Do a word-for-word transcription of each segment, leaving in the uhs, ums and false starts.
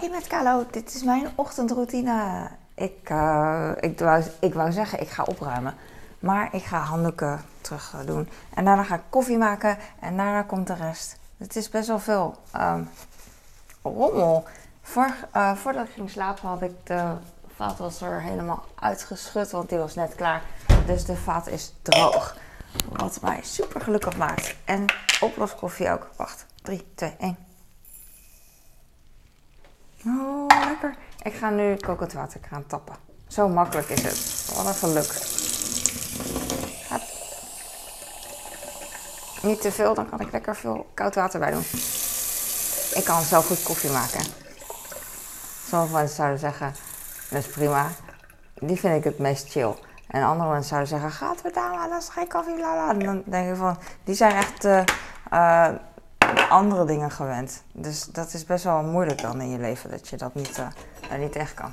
Hey met Kalo, dit is mijn ochtendroutine. Ik, uh, ik, wou, ik wou zeggen, ik ga opruimen. Maar ik ga handdoeken terug doen. En daarna ga ik koffie maken. En daarna komt de rest. Het is best wel veel um, rommel. Voor, uh, voordat ik ging slapen had ik de vaatwasser helemaal uitgeschud. Want die was net klaar. Dus de vaat is droog. Wat mij super gelukkig maakt. En oploskoffie ook. Wacht, drie, twee, één. Oh, lekker. Ik ga nu kokend water gaan tappen. Zo makkelijk is het. Wat een geluk. Hup. Niet te veel, dan kan ik lekker veel koud water bij doen. Ik kan zo goed koffie maken. Sommige mensen zouden zeggen, dat is prima. Die vind ik het meest chill. En andere mensen zouden zeggen, gadverdamme, dat is geen koffie, lala. En dan denk ik van, die zijn echt uh, uh, andere dingen gewend. Dus dat is best wel moeilijk dan in je leven, dat je dat niet, uh, dat niet echt kan.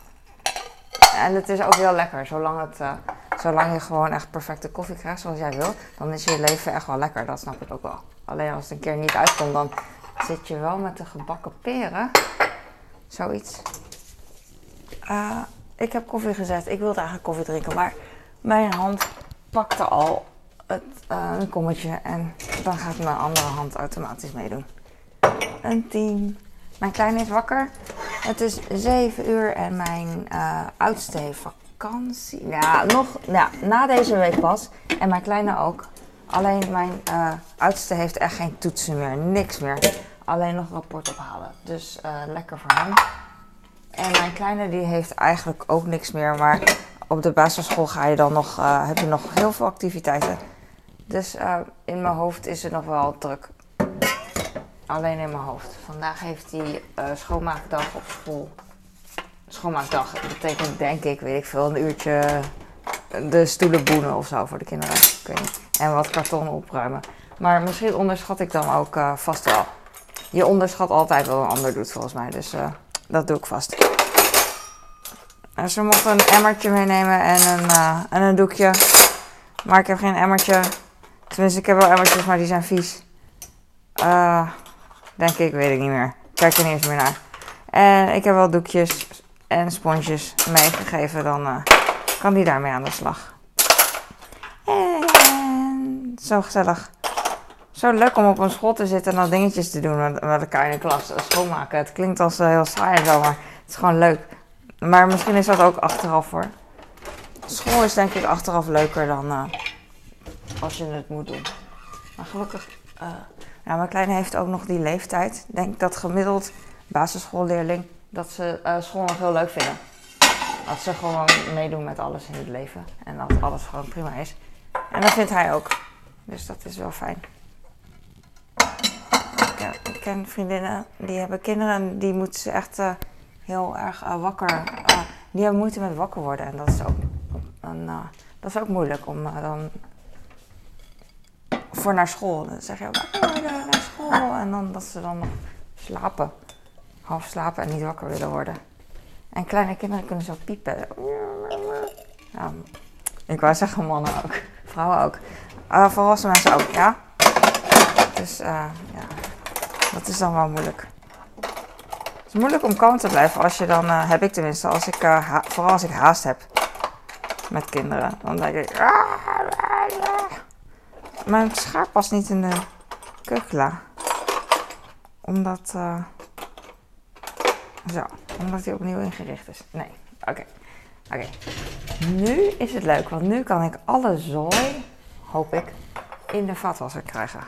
En het is ook heel lekker, zolang, het, uh, zolang je gewoon echt perfecte koffie krijgt zoals jij wil, dan is je leven echt wel lekker, dat snap ik ook wel. Alleen als het een keer niet uitkomt, dan zit je wel met de gebakken peren. Zoiets. Uh, ik heb koffie gezet, ik wilde eigenlijk koffie drinken, maar mijn hand pakte al het, uh, een kommetje en dan gaat mijn andere hand automatisch meedoen. Een tien. Mijn kleine is wakker. Het is zeven uur en mijn uh, oudste heeft vakantie. Nou, nog, nou, na deze week pas. En mijn kleine ook. Alleen mijn uh, oudste heeft echt geen toetsen meer. Niks meer. Alleen nog rapport ophalen. Dus uh, lekker voor hem. En mijn kleine die heeft eigenlijk ook niks meer. Maar op de basisschool ga je dan nog, uh, heb je nog heel veel activiteiten. Dus uh, in mijn hoofd is het nog wel druk. Alleen in mijn hoofd. Vandaag heeft hij uh, schoonmaakdag op school. Schoonmaakdag, dat betekent denk ik, weet ik veel, een uurtje de stoelen boenen of zo voor de kinderen. Ik weet niet. En wat karton opruimen. Maar misschien onderschat ik dan ook uh, vast wel. Je onderschat altijd wel wat een ander doet volgens mij. Dus uh, dat doe ik vast. En ze mochten een emmertje meenemen en een, uh, en een doekje. Maar ik heb geen emmertje. Tenminste, ik heb wel emmertjes, maar die zijn vies. Eh... Uh, Denk ik, weet ik niet meer. Kijk er niet eens meer naar. En ik heb wel doekjes en sponsjes meegegeven. Dan uh, kan die daarmee aan de slag. En zo gezellig. Zo leuk om op een school te zitten en dan dingetjes te doen met, met elkaar in de klas. Schoonmaken. Het klinkt als uh, heel saai en zo, maar het is gewoon leuk. Maar misschien is dat ook achteraf hoor. School is denk ik achteraf leuker dan uh, als je het moet doen. Maar gelukkig... Uh, Nou, mijn kleine heeft ook nog die leeftijd. Ik denk dat gemiddeld basisschoolleerling dat ze uh, school nog heel leuk vinden. Dat ze gewoon meedoen met alles in het leven. En dat alles gewoon prima is. En dat vindt hij ook. Dus dat is wel fijn. Ja, ik ken vriendinnen die hebben kinderen en die moeten ze echt uh, heel erg uh, wakker. Uh, die hebben moeite met wakker worden. En dat is ook, een, uh, dat is ook moeilijk om uh, dan... voor naar school. Dan zeg je ook wakker worden, naar school. En dan dat ze dan nog slapen. Half slapen en niet wakker willen worden. En kleine kinderen kunnen zo piepen. Ja, ik wou zeggen mannen ook. Vrouwen ook. Uh, volwassen mensen ook, ja. Dus uh, ja, dat is dan wel moeilijk. Het is moeilijk om kalm te blijven als je dan, uh, heb ik tenminste, als ik, uh, ha- vooral als ik haast heb met kinderen. Dan denk ik... Mijn schaar past niet in de kukla. Omdat... Uh... Zo. Omdat die opnieuw ingericht is. Nee. Oké. Okay. Oké. Okay. Nu is het leuk. Want nu kan ik alle zooi, hoop ik, in de vaatwasser krijgen.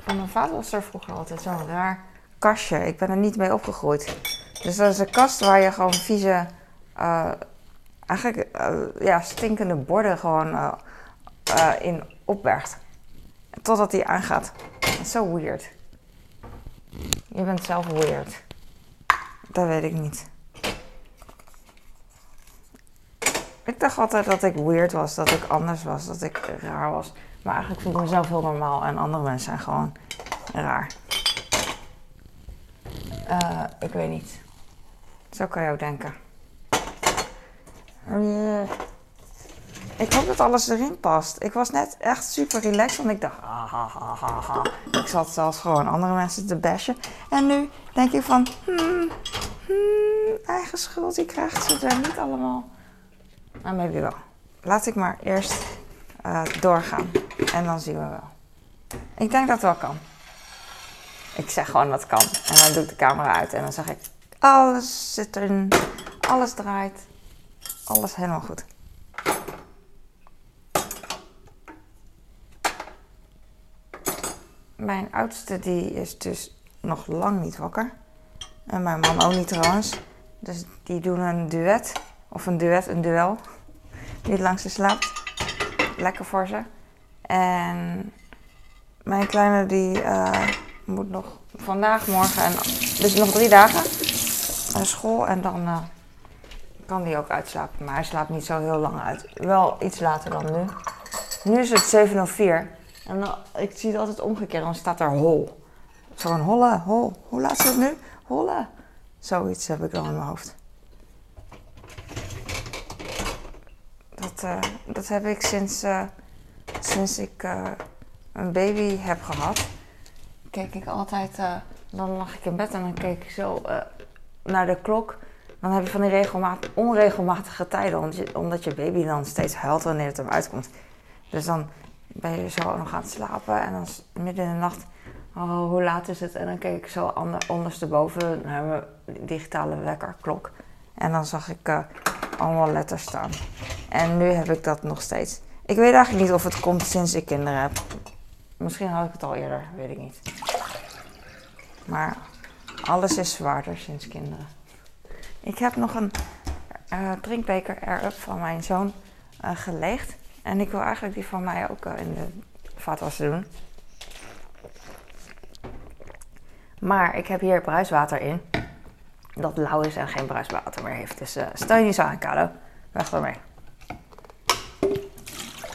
Van mijn vaatwasser vroeger altijd zo'n raar kastje. Ik ben er niet mee opgegroeid. Dus dat is een kast waar je gewoon vieze... Uh, Eigenlijk uh, ja, stinkende borden gewoon uh, uh, in opbergt. Totdat die aangaat. Dat is zo weird. Je bent zelf weird. Dat weet ik niet. Ik dacht altijd dat ik weird was. Dat ik anders was. Dat ik raar was. Maar eigenlijk vind ik mezelf heel normaal. En andere mensen zijn gewoon raar. Uh, ik weet niet. Zo kan je ook denken. Ik hoop dat alles erin past. Ik was net echt super relaxed, want ik dacht... Ah, ah, ah, ah, ah. Ik zat zelfs gewoon andere mensen te bashen. En nu denk ik van... Hmm, hmm, eigen schuld, die krijgt ze er niet allemaal. Maar maybe wel. Laat ik maar eerst uh, doorgaan. En dan zien we wel. Ik denk dat het wel kan. Ik zeg gewoon dat het kan. En dan doe ik de camera uit. En dan zeg ik... Alles zit erin. Alles draait. Alles helemaal goed. Mijn oudste die is dus nog lang niet wakker. En mijn man ook niet trouwens. Dus die doen een duet. Of een duet, een duel. Niet lang ze slaapt. Lekker voor ze. En mijn kleine die uh, moet nog vandaag, morgen en dus nog drie dagen naar school. En dan uh, kan die ook uitslapen. Maar hij slaapt niet zo heel lang uit. Wel iets later dan nu. Nu is het zeven uur vier. En dan, ik zie het altijd omgekeerd, dan staat er hol. Zo'n holle, hol. Hoe laat is het nu? Holle. Zoiets heb ik dan in mijn hoofd. Dat, uh, dat heb ik sinds, uh, sinds ik uh, een baby heb gehad. Keek ik altijd, uh, dan lag ik in bed en dan keek ik zo uh, naar de klok. Dan heb je van die regelmaat, onregelmatige tijden, omdat je baby dan steeds huilt wanneer het hem uitkomt. Dus dan... ben je zo nog aan het slapen en dan midden in de nacht, oh, hoe laat is het? En dan keek ik zo ander, ondersteboven naar mijn digitale wekkerklok. En dan zag ik uh, allemaal letters staan. En nu heb ik dat nog steeds. Ik weet eigenlijk niet of het komt sinds ik kinderen heb. Misschien had ik het al eerder, weet ik niet. Maar alles is zwaarder sinds kinderen. Ik heb nog een uh, drinkbeker air-up van mijn zoon uh, geleegd. En ik wil eigenlijk die van mij ook in de vaatwasser doen. Maar ik heb hier bruiswater in. Dat lauw is en geen bruiswater meer heeft. Dus uh, stel je niet zo aan, Kalo. Weg ermee.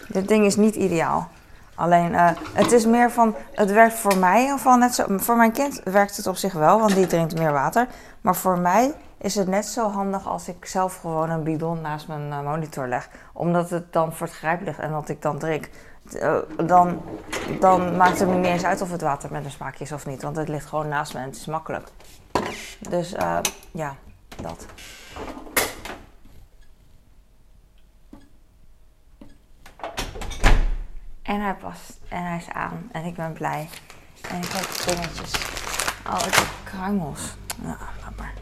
Dit ding is niet ideaal. Alleen, uh, het is meer van... Het werkt voor mij, of net zo... Voor mijn kind werkt het op zich wel, want die drinkt meer water. Maar voor mij... is het net zo handig als ik zelf gewoon een bidon naast mijn monitor leg. Omdat het dan voor het grijp ligt en dat ik dan drink. Dan, dan maakt het me niet eens uit of het water met een smaakje is of niet. Want het ligt gewoon naast me en het is makkelijk. Dus uh, ja, dat. En hij past. En hij is aan. En ik ben blij. En ik heb dingetjes. Oh, ik heb kruimels. Nou, laat maar.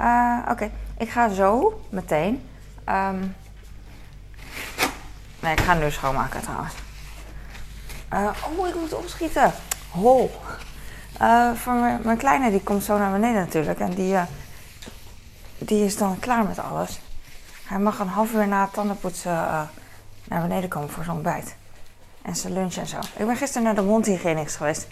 Uh, Oké, okay. Ik ga zo meteen. Um... Nee, ik ga nu schoonmaken trouwens. Uh, oh, ik moet opschieten. Hol. Uh, voor mijn, mijn kleine, die komt zo naar beneden natuurlijk. En die, uh, die is dan klaar met alles. Hij mag een half uur na het tandenpoetsen uh, naar beneden komen voor zijn ontbijt. En zijn lunch en zo. Ik ben gisteren naar de mondhygiënist geweest.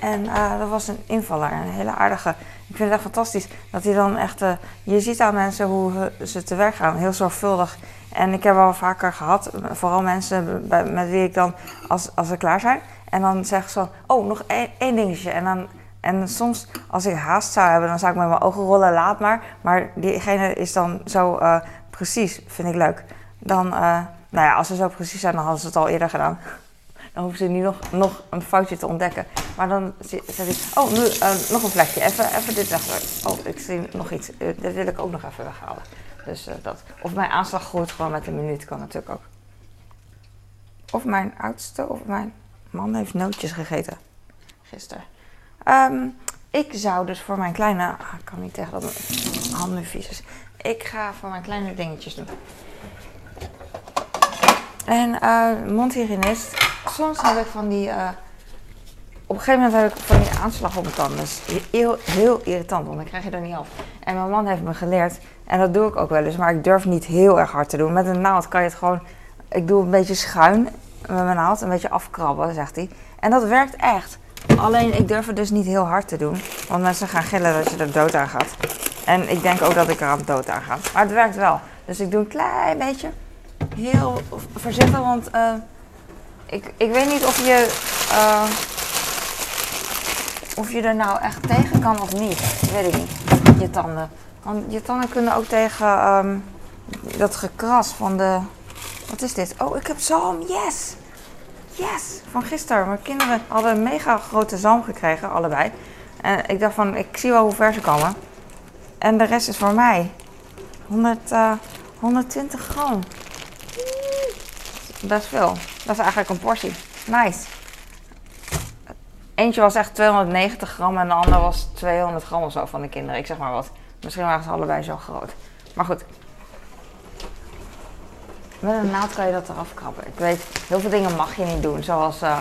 En uh, dat was een invaller, een hele aardige. Ik vind het echt fantastisch dat hij dan echt... Uh, je ziet aan mensen hoe ze te werk gaan, heel zorgvuldig. En ik heb al vaker gehad, vooral mensen bij, met wie ik dan, als, als ze klaar zijn... en dan zeggen ze van, oh, nog één, één dingetje. En, dan, en soms, als ik haast zou hebben, dan zou ik met mijn ogen rollen, laat maar. Maar diegene is dan zo uh, precies, vind ik leuk. Dan, uh, nou ja, als ze zo precies zijn, dan hadden ze het al eerder gedaan. Dan hoeven ze nu nog, nog een foutje te ontdekken. Maar dan zeg ik, oh, nu, uh, nog een plekje. Even, even dit weg. Oh, ik zie nog iets. Uh, dit wil ik ook nog even weghalen. Dus uh, dat. Of mijn aanslag groeit gewoon met een minuut. Kan natuurlijk ook. Of mijn oudste of mijn man heeft nootjes gegeten. Gisteren. Um, ik zou dus voor mijn kleine... Ah, ik kan niet tegen dat mijn hand nu vies is. Ik ga voor mijn kleine dingetjes doen. En uh, mondhygiënist. Soms heb ik van die... Uh, Op een gegeven moment heb ik van die aanslag op mijn tanden. Dat is heel, heel irritant, want dan krijg je er niet af. En mijn man heeft me geleerd, en dat doe ik ook wel eens, maar ik durf niet heel erg hard te doen. Met een naald kan je het gewoon... Ik doe een beetje schuin met mijn naald, een beetje afkrabben, zegt hij. En dat werkt echt. Alleen, ik durf het dus niet heel hard te doen. Want mensen gaan gillen dat je er dood aan gaat. En ik denk ook dat ik er aan dood aan ga. Maar het werkt wel. Dus ik doe een klein beetje. Heel voorzichtig, want... Uh, ik, ik weet niet of je... Uh, Of je er nou echt tegen kan of niet, weet ik niet, je tanden. Want je tanden kunnen ook tegen um, dat gekras van de Wat is dit? Oh, ik heb zalm. Yes! Yes! Van gisteren. Mijn kinderen hadden een mega grote zalm gekregen, allebei. En ik dacht van, ik zie wel hoe ver ze komen. En de rest is voor mij. honderd, uh, honderdtwintig gram. Best veel. Dat is eigenlijk een portie. Nice. Eentje was echt tweehonderdnegentig gram en de ander was tweehonderd gram of zo van de kinderen. Ik zeg maar wat. Misschien waren ze allebei zo groot. Maar goed. Met een naald kan je dat eraf krabben. Ik weet, heel veel dingen mag je niet doen. Zoals uh,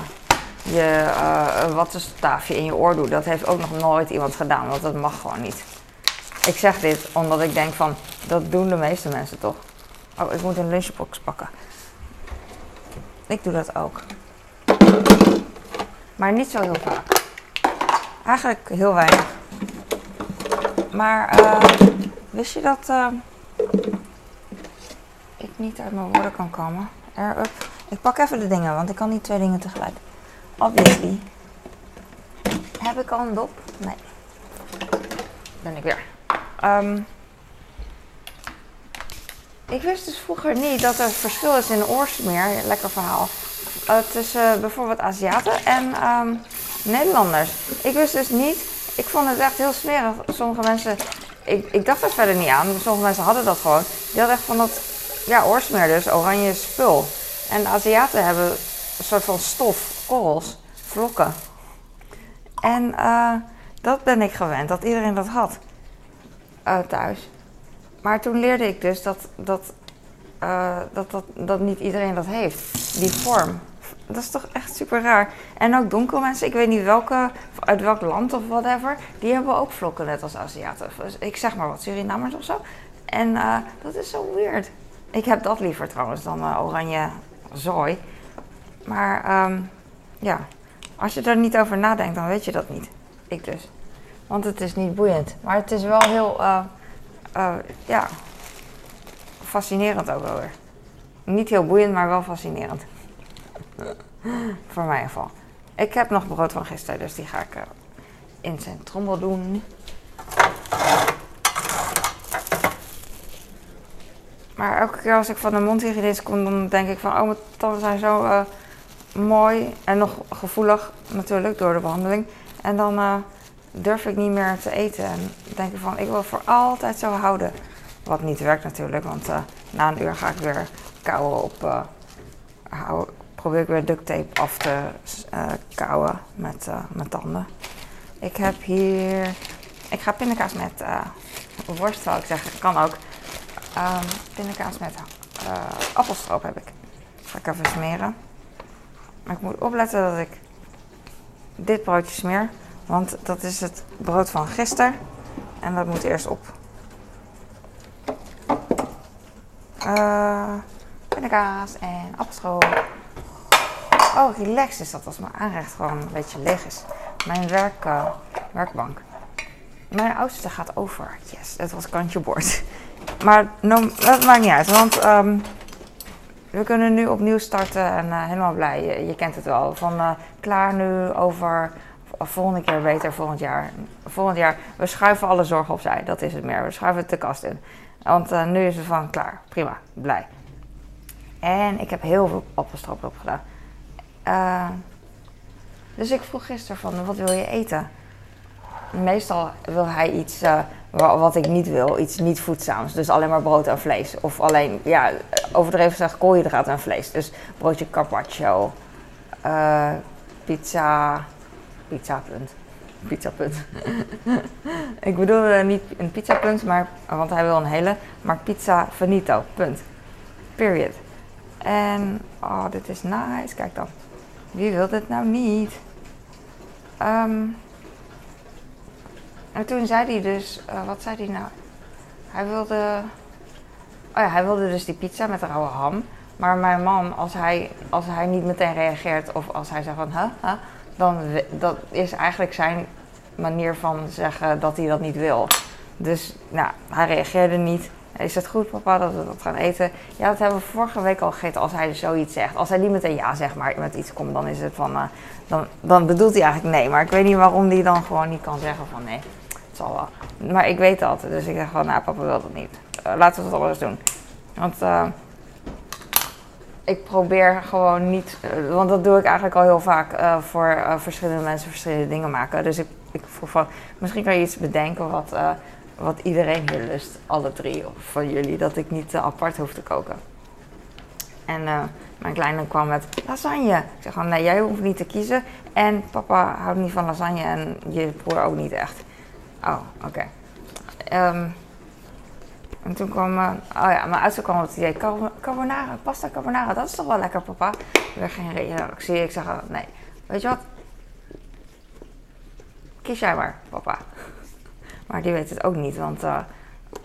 je uh, wattenstaafje in je oor doen. Dat heeft ook nog nooit iemand gedaan, want dat mag gewoon niet. Ik zeg dit omdat ik denk van, dat doen de meeste mensen toch? Oh, ik moet een lunchbox pakken. Ik doe dat ook. Maar niet zo heel vaak. Eigenlijk heel weinig. Maar uh, wist je dat uh, ik niet uit mijn woorden kan komen? Air-up. Ik pak even de dingen, want ik kan niet twee dingen tegelijk. Obviously. Heb ik al een dop? Nee. Ben ik weer. Um, ik wist dus vroeger niet dat er verschil is in de oorsmeer. Lekker verhaal. Uh, tussen uh, bijvoorbeeld Aziaten en um, Nederlanders. Ik wist dus niet. Ik vond het echt heel smerig. Sommige mensen. Ik, ik dacht er verder niet aan. Sommige mensen hadden dat gewoon. Die hadden echt van dat. Ja, oorsmeer dus. Oranje spul. En de Aziaten hebben een soort van stof. Korrels. Vlokken. En uh, dat ben ik gewend. Dat iedereen dat had. Uh, thuis. Maar toen leerde ik dus dat. dat Uh, dat, dat, dat niet iedereen dat heeft, die vorm. Dat is toch echt super raar. En ook donkere mensen, ik weet niet welke, uit welk land of whatever, die hebben ook vlokken net als Aziaten. Ik zeg maar wat, Surinamers of zo. En uh, dat is zo weird. Ik heb dat liever trouwens dan uh, oranje zooi. Maar um, ja, als je er niet over nadenkt, dan weet je dat niet. Ik dus. Want het is niet boeiend. Maar het is wel heel, uh, uh, ja... fascinerend ook wel weer. Niet heel boeiend, maar wel fascinerend. Voor mij in ieder geval. Ik heb nog brood van gisteren, dus die ga ik uh, in zijn trommel doen. Maar elke keer als ik van de mondhygiënist kom, dan denk ik van... oh, mijn tanden zijn zo uh, mooi en nog gevoelig natuurlijk door de behandeling. En dan uh, durf ik niet meer te eten. En denk ik van, ik wil voor altijd zo houden. Wat niet werkt natuurlijk, want uh, na een uur ga ik weer kauwen op... Uh, hou, probeer ik weer duct tape af te uh, kauwen met uh, mijn tanden. Ik heb hier... Ik ga pindakaas met uh, worst, zou ik zeggen. Kan ook. Uh, pindakaas met uh, appelstroop heb ik. Ga ik even smeren. Maar ik moet opletten dat ik dit broodje smeer. Want dat is het brood van gisteren. En dat moet eerst op. Uh, pindakaas en appelstroop. Oh, relaxed is dat als mijn aanrecht gewoon een beetje leeg is. Mijn werk, uh, werkbank. Mijn oudste gaat over. Yes, het was kantje boord. Maar no, dat maakt niet uit, want um, we kunnen nu opnieuw starten en uh, helemaal blij. Je, je kent het wel. Van uh, klaar nu, over, volgende keer beter, volgend jaar. Volgend jaar, we schuiven alle zorgen opzij. Dat is het meer. We schuiven het de kast in. Want uh, nu is het van klaar. Prima. Blij. En ik heb heel veel appelstroop opgedaan. Uh, dus ik vroeg gisteren van, wat wil je eten? Meestal wil hij iets uh, wat ik niet wil. Iets niet voedzaams. Dus alleen maar brood en vlees. Of alleen, ja, overdreven zeg koolhydraten en vlees. Dus broodje carpaccio. Uh, pizza. Pizza punt. Pizzapunt. Ik bedoel niet een pizzapunt, maar, want hij wil een hele, maar pizza finito. Punt. Period. En, oh, dit is nice. Kijk dan. Wie wil dit nou niet? Um, en toen zei hij dus, uh, wat zei hij nou? Hij wilde, oh ja, hij wilde dus die pizza met rauwe ham. Maar mijn man, als hij, als hij niet meteen reageert of als hij zegt van, huh, huh, dan dat is eigenlijk zijn manier van zeggen dat hij dat niet wil. Dus nou, hij reageerde niet. Is het goed, papa, dat we dat gaan eten? Ja, dat hebben we vorige week al gegeten. Als hij zoiets zegt, als hij niet meteen ja zegt, maar met iets komt, dan is het van, uh, dan, dan bedoelt hij eigenlijk nee. Maar ik weet niet waarom hij dan gewoon niet kan zeggen van nee, het zal wel. Maar ik weet dat, dus ik zeg gewoon, nou, papa wil dat niet. Uh, laten we het anders doen. Want uh, ik probeer gewoon niet, want dat doe ik eigenlijk al heel vaak, uh, voor uh, verschillende mensen verschillende dingen maken. Dus ik, ik voel van, misschien kan je iets bedenken wat, uh, wat iedereen hier lust, alle drie van jullie, dat ik niet uh, apart hoef te koken. En uh, mijn kleine kwam met lasagne. Ik zeg gewoon, nee, jij hoeft niet te kiezen en papa houdt niet van lasagne en je broer ook niet echt. Oh, oké. Okay. Um, En toen kwam, uh, oh ja, mijn oudste kwam op het idee, carbonara, pasta carbonara, dat is toch wel lekker, papa? Weer geen reactie, ik zeg, uh, nee, weet je wat? Kies jij maar, papa. Maar die weet het ook niet, want uh,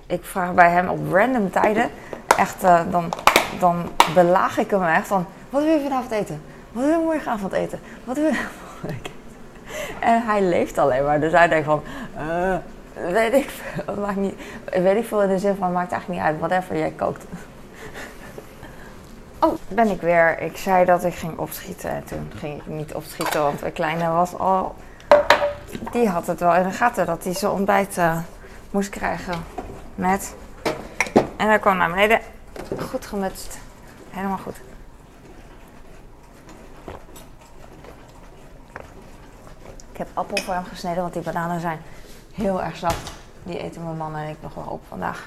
ik vraag bij hem op random tijden, echt, uh, dan, dan belaag ik hem echt van, wat wil je vanavond eten? Wat wil je morgenavond eten? Wat wil je En hij leeft alleen maar, dus hij denkt van, uh, Weet ik veel, maakt niet, weet ik veel in de zin van, maakt eigenlijk niet uit, whatever jij kookt. Oh, ben ik weer. Ik zei dat ik ging opschieten en toen ging ik niet opschieten, want mijn kleine was al... Die had het wel in de gaten dat hij zijn ontbijt uh, moest krijgen met... En hij kwam naar beneden. Goed gemutst. Helemaal goed. Ik heb appel voor hem gesneden, want die bananen zijn... heel erg zacht. Die eten mijn man en ik nog wel op vandaag.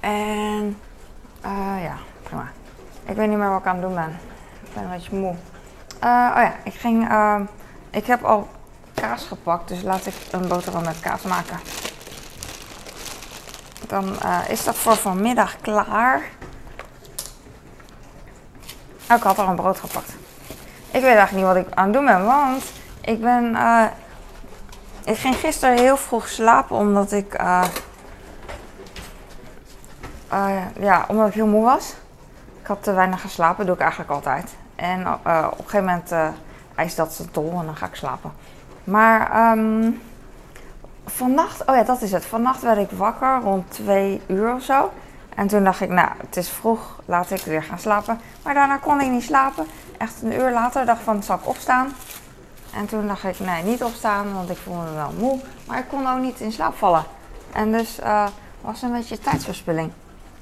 En uh, ja, prima. Ik weet niet meer wat ik aan het doen ben. Ik ben een beetje moe. Uh, oh ja, ik ging. Uh, ik heb al kaas gepakt, dus laat ik een boterham met kaas maken. Dan uh, is dat voor vanmiddag klaar. Oh, ik had al een brood gepakt. Ik weet eigenlijk niet wat ik aan het doen ben, want ik ben. Uh, Ik ging gisteren heel vroeg slapen omdat ik, uh, uh, ja, omdat ik heel moe was. Ik had te weinig geslapen, dat doe ik eigenlijk altijd. En uh, op een gegeven moment uh, eist dat zijn tol en dan ga ik slapen. Maar um, vannacht, oh ja, dat is het. Vannacht werd ik wakker rond twee uur of zo. En toen dacht ik, nou, het is vroeg, laat ik weer gaan slapen. Maar daarna kon ik niet slapen. Echt een uur later dacht ik van, zal ik opstaan? En toen dacht ik, nee, niet opstaan, want ik voelde me wel moe. Maar ik kon ook niet in slaap vallen. En dus uh, was een beetje tijdsverspilling.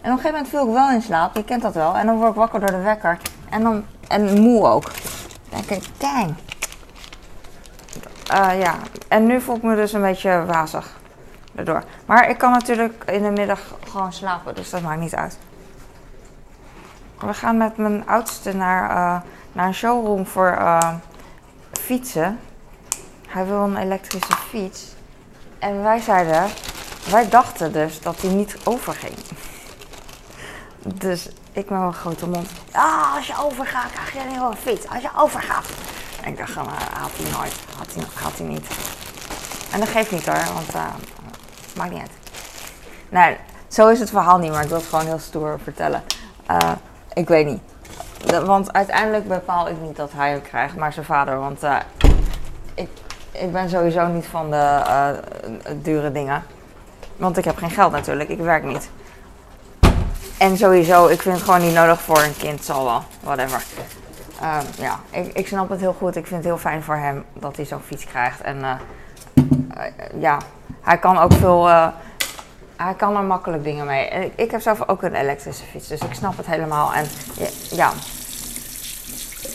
En op een gegeven moment viel ik wel in slaap, je kent dat wel. En dan word ik wakker door de wekker. En dan en moe ook. Dan denk ik, dang. Uh, ja, en nu voel ik me dus een beetje wazig daardoor. Maar ik kan natuurlijk in de middag gewoon slapen, dus dat maakt niet uit. We gaan met mijn oudste naar, uh, naar een showroom voor... Uh, fietsen. Hij wil een elektrische fiets. En wij zeiden, wij dachten dus dat hij niet overging. Dus ik met mijn grote mond. Ah, als je overgaat, krijg je een nieuwe fiets. Als je overgaat. En ik dacht, nou, had hij nooit. Had hij, had hij niet. En dat geeft niet hoor, want uh, maakt niet uit. Nee, zo is het verhaal niet, maar ik wil het gewoon heel stoer vertellen. Uh, ik weet niet. De, want uiteindelijk bepaal ik niet dat hij hem krijgt, maar zijn vader. Want uh, ik, ik ben sowieso niet van de uh, dure dingen. Want ik heb geen geld natuurlijk, ik werk niet. En sowieso, ik vind het gewoon niet nodig voor een kind, zal wel, whatever. Uh, ja, ik, ik snap het heel goed. Ik vind het heel fijn voor hem dat hij zo'n fiets krijgt. En uh, uh, ja, hij kan ook veel... Uh, Hij kan er makkelijk dingen mee. En ik, ik heb zelf ook een elektrische fiets, dus ik snap het helemaal. En ja,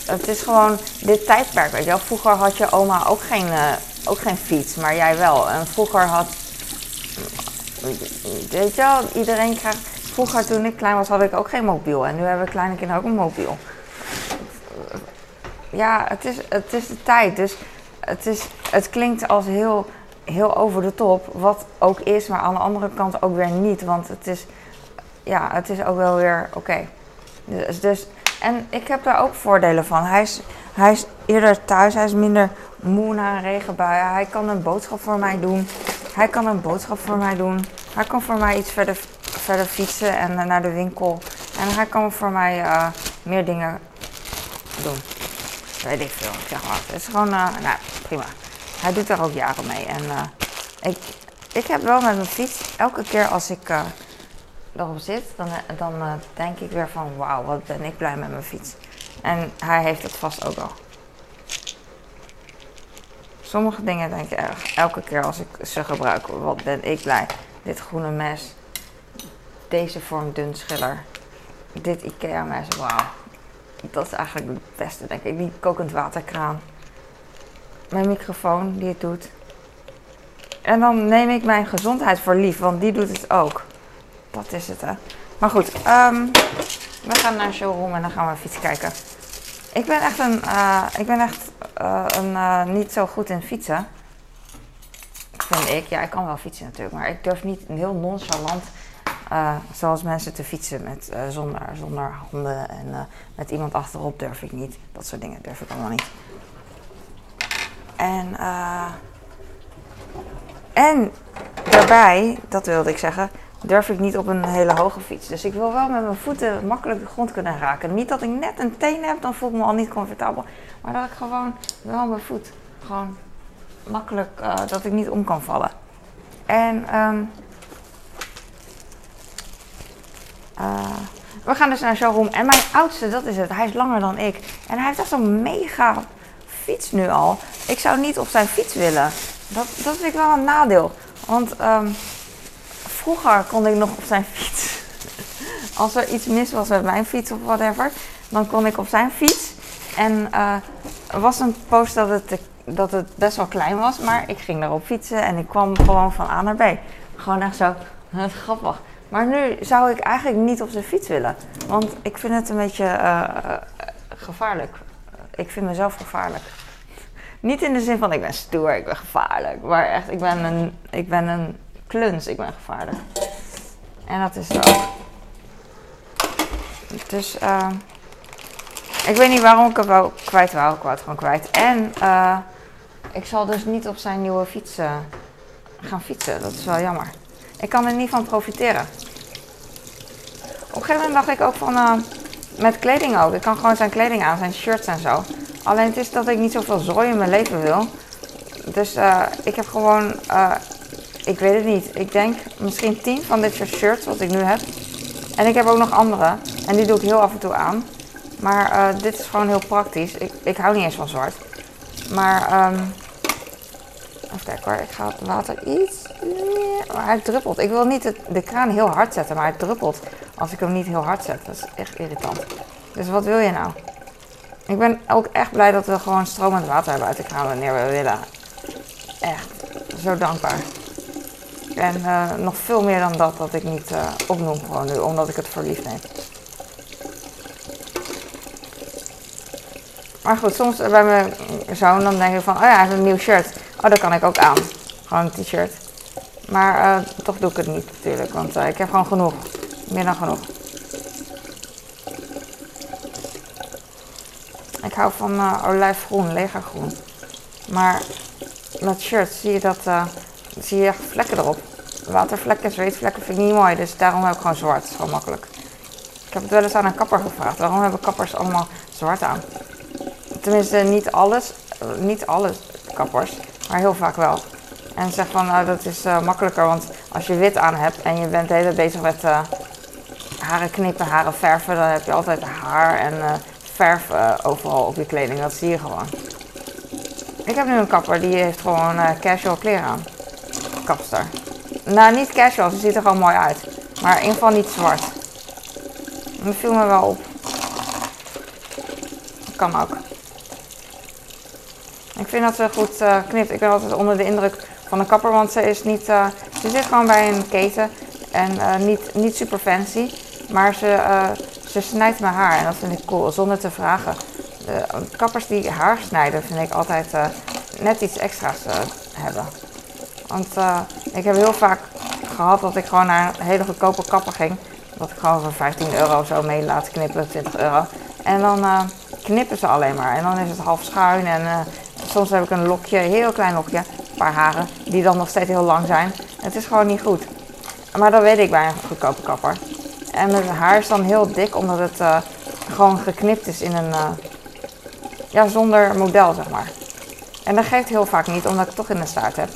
het is gewoon dit tijdperk, weet je wel. Vroeger had je oma ook geen, uh, ook geen fiets, maar jij wel. En vroeger had, weet je wel, iedereen krijgt... Vroeger toen ik klein was, had ik ook geen mobiel. En nu hebben kleine kinderen ook een mobiel. Ja, het is, het is de tijd. Dus het, is, het klinkt als heel... heel over de top, wat ook is, maar aan de andere kant ook weer niet, want het is, ja, het is ook wel weer oké. Okay. Dus, dus, en ik heb daar ook voordelen van. Hij is, hij is eerder thuis, hij is minder moe na een regenbui, hij kan een boodschap voor mij doen, hij kan een boodschap voor mij doen, hij kan voor mij iets verder, verder fietsen en naar de winkel en hij kan voor mij uh, meer dingen doen. Weet ik veel, ik zeg maar. Het is gewoon, uh, nou, prima. Hij doet daar ook jaren mee. En uh, ik, ik heb wel met mijn fiets, elke keer als ik uh, erop zit, dan, dan uh, denk ik weer van wauw, wat ben ik blij met mijn fiets. En hij heeft het vast ook al. Sommige dingen denk ik erg. Elke keer als ik ze gebruik, wat ben ik blij. Dit groene mes, deze vorm dunschiller, dit IKEA-mes, wauw. Dat is eigenlijk het beste, denk ik. Die kokend waterkraan. Mijn microfoon die het doet. En dan neem ik mijn gezondheid voor lief, want die doet het ook. Dat is het, hè. Maar goed, um, we gaan naar een showroom en dan gaan we een fiets kijken. Ik ben echt, een, uh, ik ben echt uh, een, uh, niet zo goed in fietsen. Vind ik. Ja, ik kan wel fietsen natuurlijk, maar ik durf niet heel nonchalant uh, zoals mensen te fietsen met, uh, zonder, zonder handen en uh, met iemand achterop durf ik niet. Dat soort dingen durf ik allemaal niet. En, uh, en daarbij, dat wilde ik zeggen, durf ik niet op een hele hoge fiets. Dus ik wil wel met mijn voeten makkelijk de grond kunnen raken. Niet dat ik net een teen heb, dan voel ik me al niet comfortabel. Maar dat ik gewoon wel mijn voet gewoon makkelijk, uh, dat ik niet om kan vallen. En um, uh, we gaan dus naar een showroom. En mijn oudste, dat is het. Hij is langer dan ik. En hij heeft echt zo'n mega fiets nu al. Ik zou niet op zijn fiets willen. Dat, dat vind ik wel een nadeel. Want um, vroeger kon ik nog op zijn fiets. Als er iets mis was met mijn fiets of whatever, dan kon ik op zijn fiets. En uh, er was een post dat het te dat het best wel klein was, maar ik ging daarop fietsen en ik kwam gewoon van A naar B. Gewoon echt zo, dat is grappig. Maar nu zou ik eigenlijk niet op zijn fiets willen, want ik vind het een beetje uh, gevaarlijk. Ik vind mezelf gevaarlijk. Niet in de zin van ik ben stoer, ik ben gevaarlijk, maar echt, ik ben een, ik ben een kluns, ik ben gevaarlijk. En dat is zo. Dus, uh, ik weet niet waarom ik het wou, kwijt wou, ik wou het gewoon kwijt. En, uh, ik zal dus niet op zijn nieuwe fiets uh, gaan fietsen. Dat is wel jammer. Ik kan er niet van profiteren. Op een gegeven moment dacht ik ook van... Uh, met kleding ook. Ik kan gewoon zijn kleding aan, zijn shirts en zo. Alleen het is dat ik niet zoveel zooi in mijn leven wil. Dus uh, ik heb gewoon... Uh, ik weet het niet. Ik denk misschien tien van dit soort shirts wat ik nu heb. En ik heb ook nog andere. En die doe ik heel af en toe aan. Maar uh, dit is gewoon heel praktisch. Ik, ik hou niet eens van zwart. Maar, um, even kijken hoor, ik ga het water iets, maar hij druppelt. Ik wil niet de, de kraan heel hard zetten, maar hij druppelt als ik hem niet heel hard zet. Dat is echt irritant. Dus wat wil je nou? Ik ben ook echt blij dat we gewoon stromend water hebben uit de kraan wanneer we willen. Echt, zo dankbaar. En uh, nog veel meer dan dat dat ik niet uh, opnoem gewoon nu, omdat ik het voor lief neem. Maar goed, soms bij mijn zoon dan denk ik van, oh ja, hij heeft een nieuw shirt. Oh, dat kan ik ook aan. Gewoon een t-shirt. Maar uh, toch doe ik het niet natuurlijk, want uh, ik heb gewoon genoeg. Meer dan genoeg. Ik hou van uh, olijfgroen, legergroen. Maar met shirts zie je dat, uh, zie je echt vlekken erop. Watervlekken, zweetvlekken vind ik niet mooi, dus daarom heb ik gewoon zwart. Dat is gewoon makkelijk. Ik heb het wel eens aan een kapper gevraagd. Waarom hebben kappers allemaal zwart aan? Tenminste, niet alles, niet alle kappers, maar heel vaak wel. En zeg van, nou dat is uh, makkelijker, want als je wit aan hebt en je bent de hele tijd bezig met uh, haren knippen, haren verven, dan heb je altijd haar en uh, verf uh, overal op je kleding. Dat zie je gewoon. Ik heb nu een kapper, die heeft gewoon uh, casual kleren aan. Kapster. Nou, niet casual, ze ziet er gewoon mooi uit. Maar in ieder geval niet zwart. Dat viel me wel op. Dat kan ook. Ik vind dat ze goed uh, knipt. Ik ben altijd onder de indruk van een kapper, want ze is niet... Uh, ze zit gewoon bij een keten en uh, niet, niet super fancy, maar ze, uh, ze snijdt mijn haar en dat vind ik cool, zonder te vragen. De kappers die haar snijden vind ik altijd uh, net iets extra's uh, hebben. Want uh, ik heb heel vaak gehad dat ik gewoon naar een hele goedkope kapper ging, dat ik gewoon voor vijftien euro zo mee laat knippen, twintig euro. En dan uh, knippen ze alleen maar en dan is het half schuin en... Uh, Soms heb ik een lokje, een heel klein lokje, een paar haren, die dan nog steeds heel lang zijn. Het is gewoon niet goed. Maar dat weet ik bij een goedkope kapper. En mijn haar is dan heel dik, omdat het uh, gewoon geknipt is in een... Uh, ja, zonder model, zeg maar. En dat geeft heel vaak niet, omdat ik toch in de staart heb.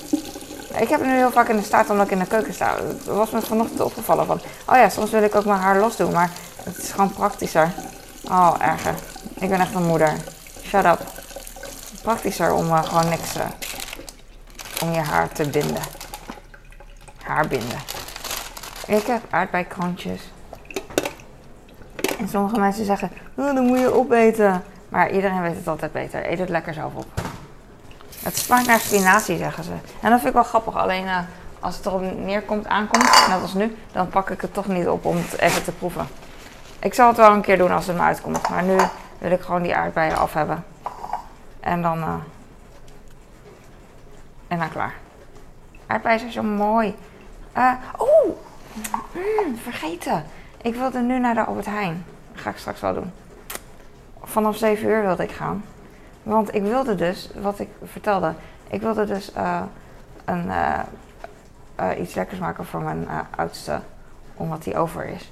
Ik heb het nu heel vaak in de staart, omdat ik in de keuken sta. Dat was me vanochtend opgevallen van... Oh ja, soms wil ik ook mijn haar los doen, maar het is gewoon praktischer. Oh, erger. Ik ben echt een moeder. Shut up. Praktischer om uh, gewoon niks uh, om je haar te binden. Haar binden. Ik heb aardbeikroontjes. En sommige mensen zeggen, oh, dan moet je opeten. Maar iedereen weet het altijd beter. Eet het lekker zelf op. Het smaakt naar spinazie, zeggen ze. En dat vind ik wel grappig. Alleen uh, als het erop neerkomt, aankomt, net als nu, dan pak ik het toch niet op om het even te proeven. Ik zal het wel een keer doen als het me uitkomt. Maar nu wil ik gewoon die aardbeien af hebben. En dan... Uh, en dan klaar. Aardbeien zijn zo mooi. Uh, Oeh! Mm, vergeten. Ik wilde nu naar de Albert Heijn. Dat ga ik straks wel doen. Vanaf zeven uur wilde ik gaan. Want ik wilde dus, wat ik vertelde, ik wilde dus uh, een, uh, uh, iets lekkers maken voor mijn uh, oudste. Omdat die over is.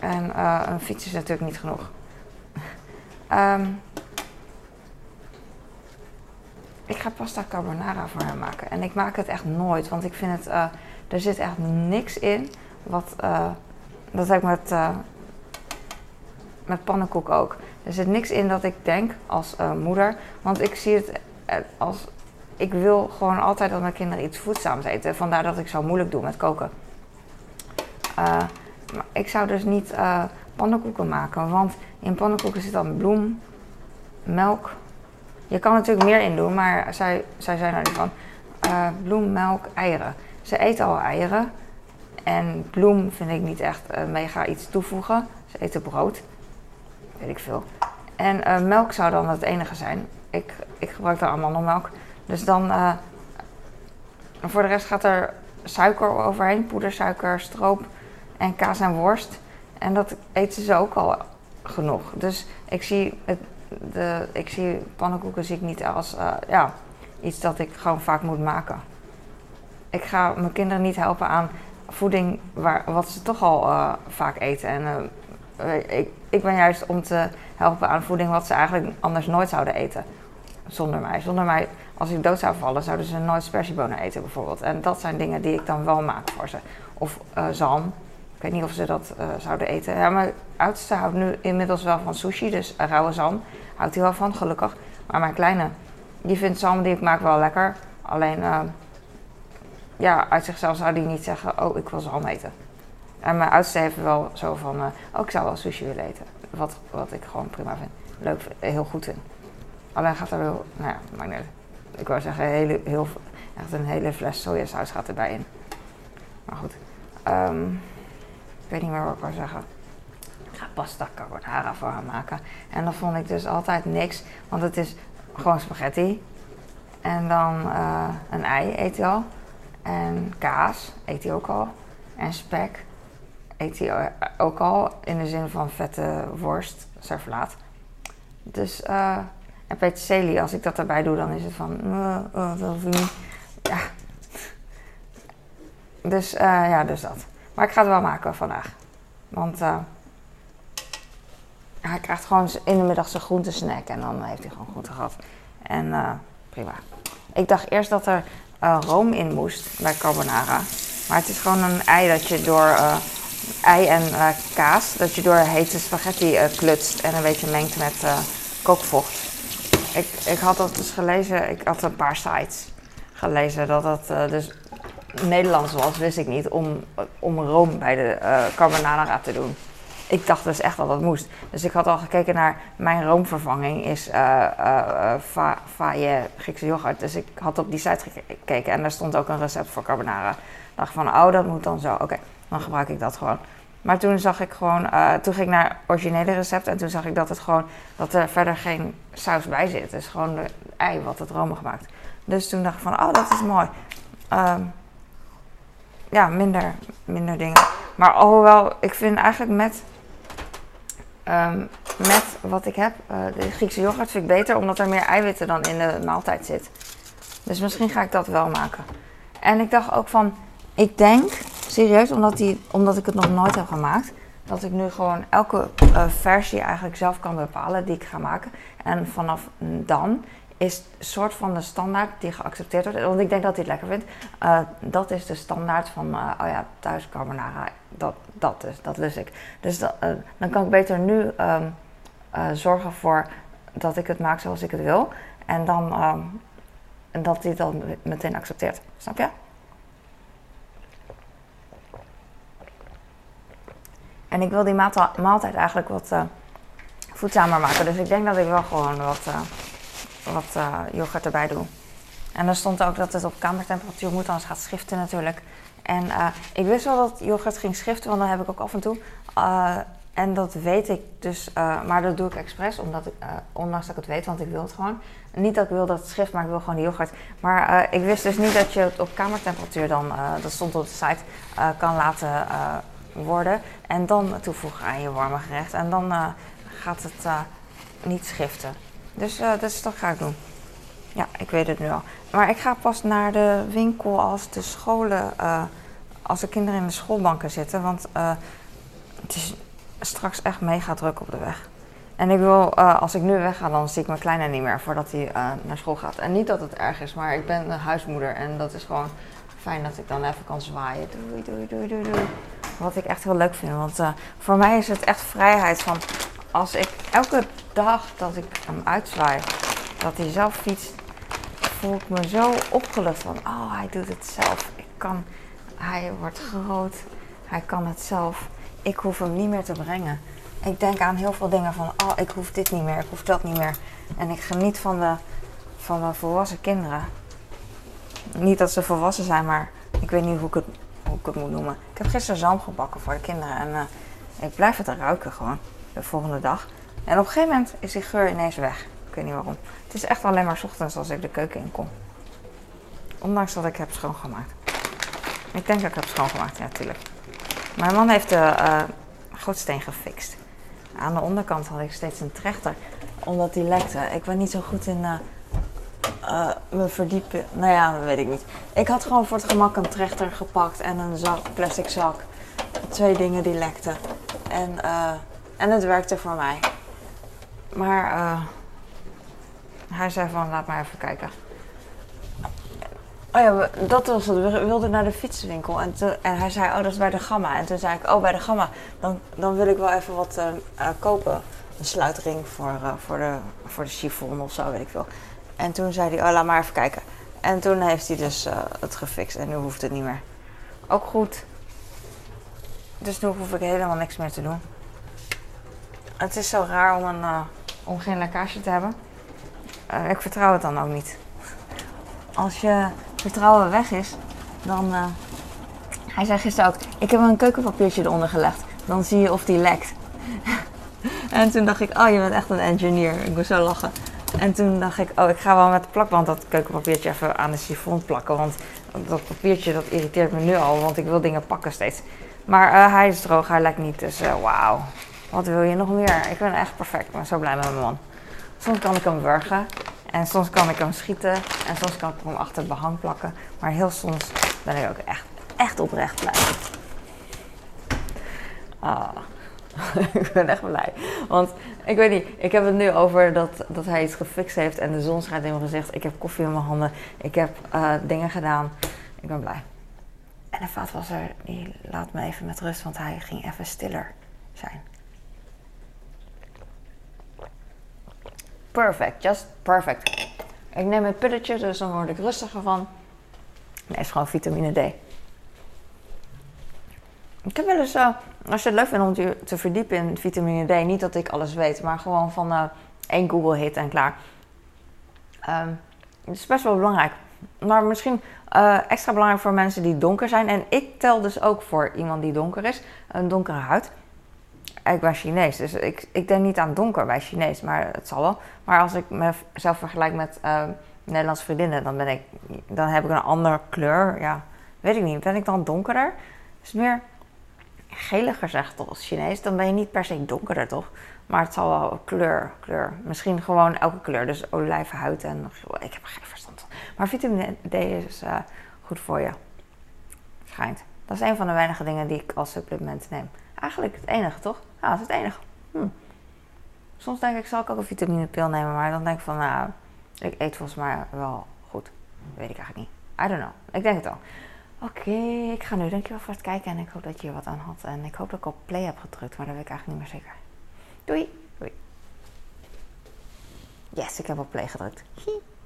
En uh, een fiets is natuurlijk niet genoeg. um, ik ga pasta carbonara voor hem maken. En ik maak het echt nooit. Want ik vind het, uh, er zit echt niks in wat... Uh, Dat heb ik met, uh, met pannenkoek ook. Er zit niks in dat ik denk als uh, moeder. Want ik zie het als... Ik wil gewoon altijd dat mijn kinderen iets voedzaams eten. Vandaar dat ik zo moeilijk doe met koken. Uh, maar ik zou dus niet uh, pannenkoeken maken. Want in pannenkoeken zit dan bloem, melk. Je kan er natuurlijk meer in doen, maar zij, zij zijn er niet van. Uh, bloem, melk, eieren. Ze eten al eieren. En bloem vind ik niet echt uh, mega iets toevoegen. Ze eten brood. Weet ik veel. En uh, melk zou dan het enige zijn. Ik, ik gebruik dan amandelmelk. Dus dan... Uh, voor de rest gaat er suiker overheen. Poedersuiker, stroop en kaas en worst. En dat eten ze ook al genoeg. Dus ik zie, het, de, ik zie pannenkoeken zie ik niet als uh, ja, iets dat ik gewoon vaak moet maken. Ik ga mijn kinderen niet helpen aan... voeding waar, wat ze toch al uh, vaak eten. En uh, ik, ik ben juist om te helpen aan voeding wat ze eigenlijk anders nooit zouden eten. Zonder mij. Zonder mij, als ik dood zou vallen, zouden ze nooit spersiebonen eten bijvoorbeeld. En dat zijn dingen die ik dan wel maak voor ze. Of uh, zalm. Ik weet niet of ze dat uh, zouden eten. Ja, mijn oudste houdt nu inmiddels wel van sushi, dus uh, rauwe zalm. Houdt hij wel van, gelukkig. Maar mijn kleine, die vindt zalm die ik maak wel lekker. Alleen... Uh, Ja, uit zichzelf zou die niet zeggen, oh, ik wil zalm eten. En mijn oudste heeft wel zo van, uh, oh, ik zou wel sushi willen eten. Wat, wat ik gewoon prima vind. Leuk, heel goed vind. Alleen gaat er wel, nou ja, maakt niet uit. Ik wou zeggen, heel, heel, echt een hele fles sojasaus gaat erbij in. Maar goed. Um, ik weet niet meer wat ik wou zeggen. Ik ga pasta carbonara voor haar maken. En dat vond ik dus altijd niks. Want het is gewoon spaghetti. En dan uh, een ei eet hij al. En kaas eet hij ook al. En spek eet hij ook al. In de zin van vette worst, servelaat. Dus, uh, en peterselie, als ik dat erbij doe, dan is het van... Uh, uh, dat hoef ik niet. Ja. Dus, uh, ja, dus dat. Maar ik ga het wel maken vandaag. Want uh, hij krijgt gewoon in de middag zijn groentesnack. En dan heeft hij gewoon groente gehad. En uh, prima. Ik dacht eerst dat er... Uh, room in moest bij carbonara. Maar het is gewoon een ei dat je door uh, ei en uh, kaas, dat je door hete spaghetti uh, klutst en een beetje mengt met uh, kookvocht. Ik, ik had dat dus gelezen, ik had een paar sites gelezen dat dat uh, dus Nederlands was, wist ik niet, om, om room bij de uh, carbonara te doen. Ik dacht dus echt dat dat moest. Dus ik had al gekeken naar mijn roomvervanging is uh, uh, fa, faille Griekse yoghurt. Dus ik had op die site gekeken en daar stond ook een recept voor carbonara. Ik dacht van, oh, dat moet dan zo. Oké, okay, dan gebruik ik dat gewoon. Maar toen zag ik gewoon, uh, toen ging ik naar het originele recept en toen zag ik dat het gewoon, dat er verder geen saus bij zit. Het is gewoon de ei wat het romig maakt. Dus toen dacht ik van, oh, dat is mooi. Um, ja, minder, minder dingen. Maar alhoewel, ik vind eigenlijk met... Um, met wat ik heb, uh, de Griekse yoghurt vind ik beter, omdat er meer eiwitten dan in de maaltijd zit. Dus misschien ga ik dat wel maken. En ik dacht ook van, ik denk, serieus, omdat, die, omdat ik het nog nooit heb gemaakt, dat ik nu gewoon elke uh, versie eigenlijk zelf kan bepalen die ik ga maken. En vanaf dan is een soort van de standaard die geaccepteerd wordt, want ik denk dat hij het lekker vindt, uh, dat is de standaard van, uh, oh ja, thuis carbonara, dat, dat dus, dat lust ik. Dus dat, uh, dan kan ik beter nu um, uh, zorgen voor dat ik het maak zoals ik het wil en dan um, dat hij dat meteen accepteert. Snap je? En ik wil die maaltijd eigenlijk wat uh, voedzamer maken. Dus ik denk dat ik wel gewoon wat, uh, wat uh, yoghurt erbij doe. En er stond ook dat het op kamertemperatuur moet, anders gaat schiften natuurlijk. En uh, ik wist wel dat yoghurt ging schiften, want dat heb ik ook af en toe. Uh, en dat weet ik dus, uh, maar dat doe ik expres, omdat ik, uh, ondanks dat ik het weet, want ik wil het gewoon. Niet dat ik wil dat het schift, maar ik wil gewoon de yoghurt. Maar uh, ik wist dus niet dat je het op kamertemperatuur dan, uh, dat stond op de site, uh, kan laten uh, worden. En dan toevoegen aan je warme gerecht. En dan uh, gaat het uh, niet schiften. Dus uh, dus dat ga ik doen. Ja, ik weet het nu al. Maar ik ga pas naar de winkel als de scholen, uh, als de kinderen in de schoolbanken zitten. Want uh, het is straks echt mega druk op de weg. En ik wil, uh, als ik nu wegga, dan zie ik mijn kleine niet meer voordat hij uh, naar school gaat. En niet dat het erg is, maar ik ben een huismoeder. En dat is gewoon fijn dat ik dan even kan zwaaien. Doei, doei, doei, doei, doei. Wat ik echt heel leuk vind. Want uh, voor mij is het echt vrijheid van als ik elke dag dat ik hem uitzwaai, dat hij zelf fietst. Voel ik me zo opgelucht van, oh, hij doet het zelf. Ik kan, hij wordt groot, hij kan het zelf. Ik hoef hem niet meer te brengen. Ik denk aan heel veel dingen van, oh, ik hoef dit niet meer, ik hoef dat niet meer. En ik geniet van, de, van mijn volwassen kinderen. Niet dat ze volwassen zijn, maar ik weet niet hoe ik het, hoe ik het moet noemen. Ik heb gisteren zalm gebakken voor de kinderen en uh, ik blijf het ruiken gewoon de volgende dag. En op een gegeven moment is die geur ineens weg. Ik weet niet waarom. Het is echt alleen maar 's ochtends als ik de keuken in kom. Ondanks dat ik heb schoongemaakt. Ik denk dat ik heb schoongemaakt, ja, tuurlijk. Mijn man heeft de uh, gootsteen gefixt. Aan de onderkant had ik steeds een trechter, omdat die lekte. Ik ben niet zo goed in uh, uh, me verdiepen. Nou ja, dat weet ik niet. Ik had gewoon voor het gemak een trechter gepakt en een zak, plastic zak. Twee dingen die lekten. En, uh, en het werkte voor mij. Maar... Uh, Hij zei van, laat maar even kijken. Oh ja, dat was het. We wilden naar de fietswinkel. En, te, en hij zei, oh, dat is bij de Gamma. En toen zei ik, oh, bij de Gamma. Dan, dan wil ik wel even wat uh, uh, kopen. Een sluitring voor, uh, voor, de, voor de chiffon of zo, weet ik veel. En toen zei hij, oh, laat maar even kijken. En toen heeft hij dus uh, het gefixt. En nu hoeft het niet meer. Ook goed. Dus nu hoef ik helemaal niks meer te doen. Het is zo raar om, een, uh, om geen lekkage te hebben. Uh, ik vertrouw het dan ook niet. Als je vertrouwen weg is, dan... Uh... Hij zei gisteren ook, ik heb een keukenpapiertje eronder gelegd. Dan zie je of die lekt. En toen dacht ik, oh, je bent echt een engineer. Ik moest zo lachen. En toen dacht ik, oh, ik ga wel met de plakband dat keukenpapiertje even aan de chiffon plakken. Want dat papiertje, dat irriteert me nu al, want ik wil dingen pakken steeds. Maar uh, hij is droog, hij lekt niet. Dus uh, wauw, wat wil je nog meer? Ik ben echt perfect. Ik ben zo blij met mijn man. Soms kan ik hem wurgen en soms kan ik hem schieten en soms kan ik hem achter het behang plakken. Maar heel soms ben ik ook echt, echt oprecht blij. Ah, ik ben echt blij. Want ik weet niet, ik heb het nu over dat, dat hij iets gefixt heeft en de zon schijnt in mijn gezicht. Ik heb koffie in mijn handen, ik heb uh, dingen gedaan. Ik ben blij. En de vaatwasser, die laat me even met rust, want hij ging even stiller zijn. Perfect, just perfect. Ik neem een pilletje, dus dan word ik rustiger van. Nee, is gewoon vitamine D. Ik heb wel eens, uh, als je het leuk vindt om je te verdiepen in vitamine D, niet dat ik alles weet, maar gewoon van uh, één Google hit en klaar. Um, het is best wel belangrijk. Maar misschien uh, extra belangrijk voor mensen die donker zijn. En ik tel dus ook voor iemand die donker is, een donkere huid. Ik ben Chinees, dus ik, ik denk niet aan donker bij Chinees, maar het zal wel. Maar als ik mezelf vergelijk met uh, Nederlandse vriendinnen, dan, ben ik, dan heb ik een andere kleur. Ja, weet ik niet. Ben ik dan donkerder? Is het meer geliger, zegt toch, als Chinees. Dan ben je niet per se donkerder, toch? Maar het zal wel kleur, kleur. Misschien gewoon elke kleur. Dus olijfhuid en... Ik heb er geen verstand van. Maar vitamine D is uh, goed voor je. Schijnt. Dat is een van de weinige dingen die ik als supplement neem. Eigenlijk het enige, toch? Ja, dat is het enige. Hm. Soms denk ik, zal ik ook een vitaminepil nemen, maar dan denk ik van, nou, ik eet volgens mij wel goed. Weet ik eigenlijk niet. I don't know. Ik denk het wel. Oké, okay, ik ga nu. Dankjewel voor het kijken en ik hoop dat je hier wat aan had. En ik hoop dat ik op play heb gedrukt, maar dat weet ik eigenlijk niet meer zeker. Doei. Doei. Yes, ik heb op play gedrukt.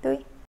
Doei.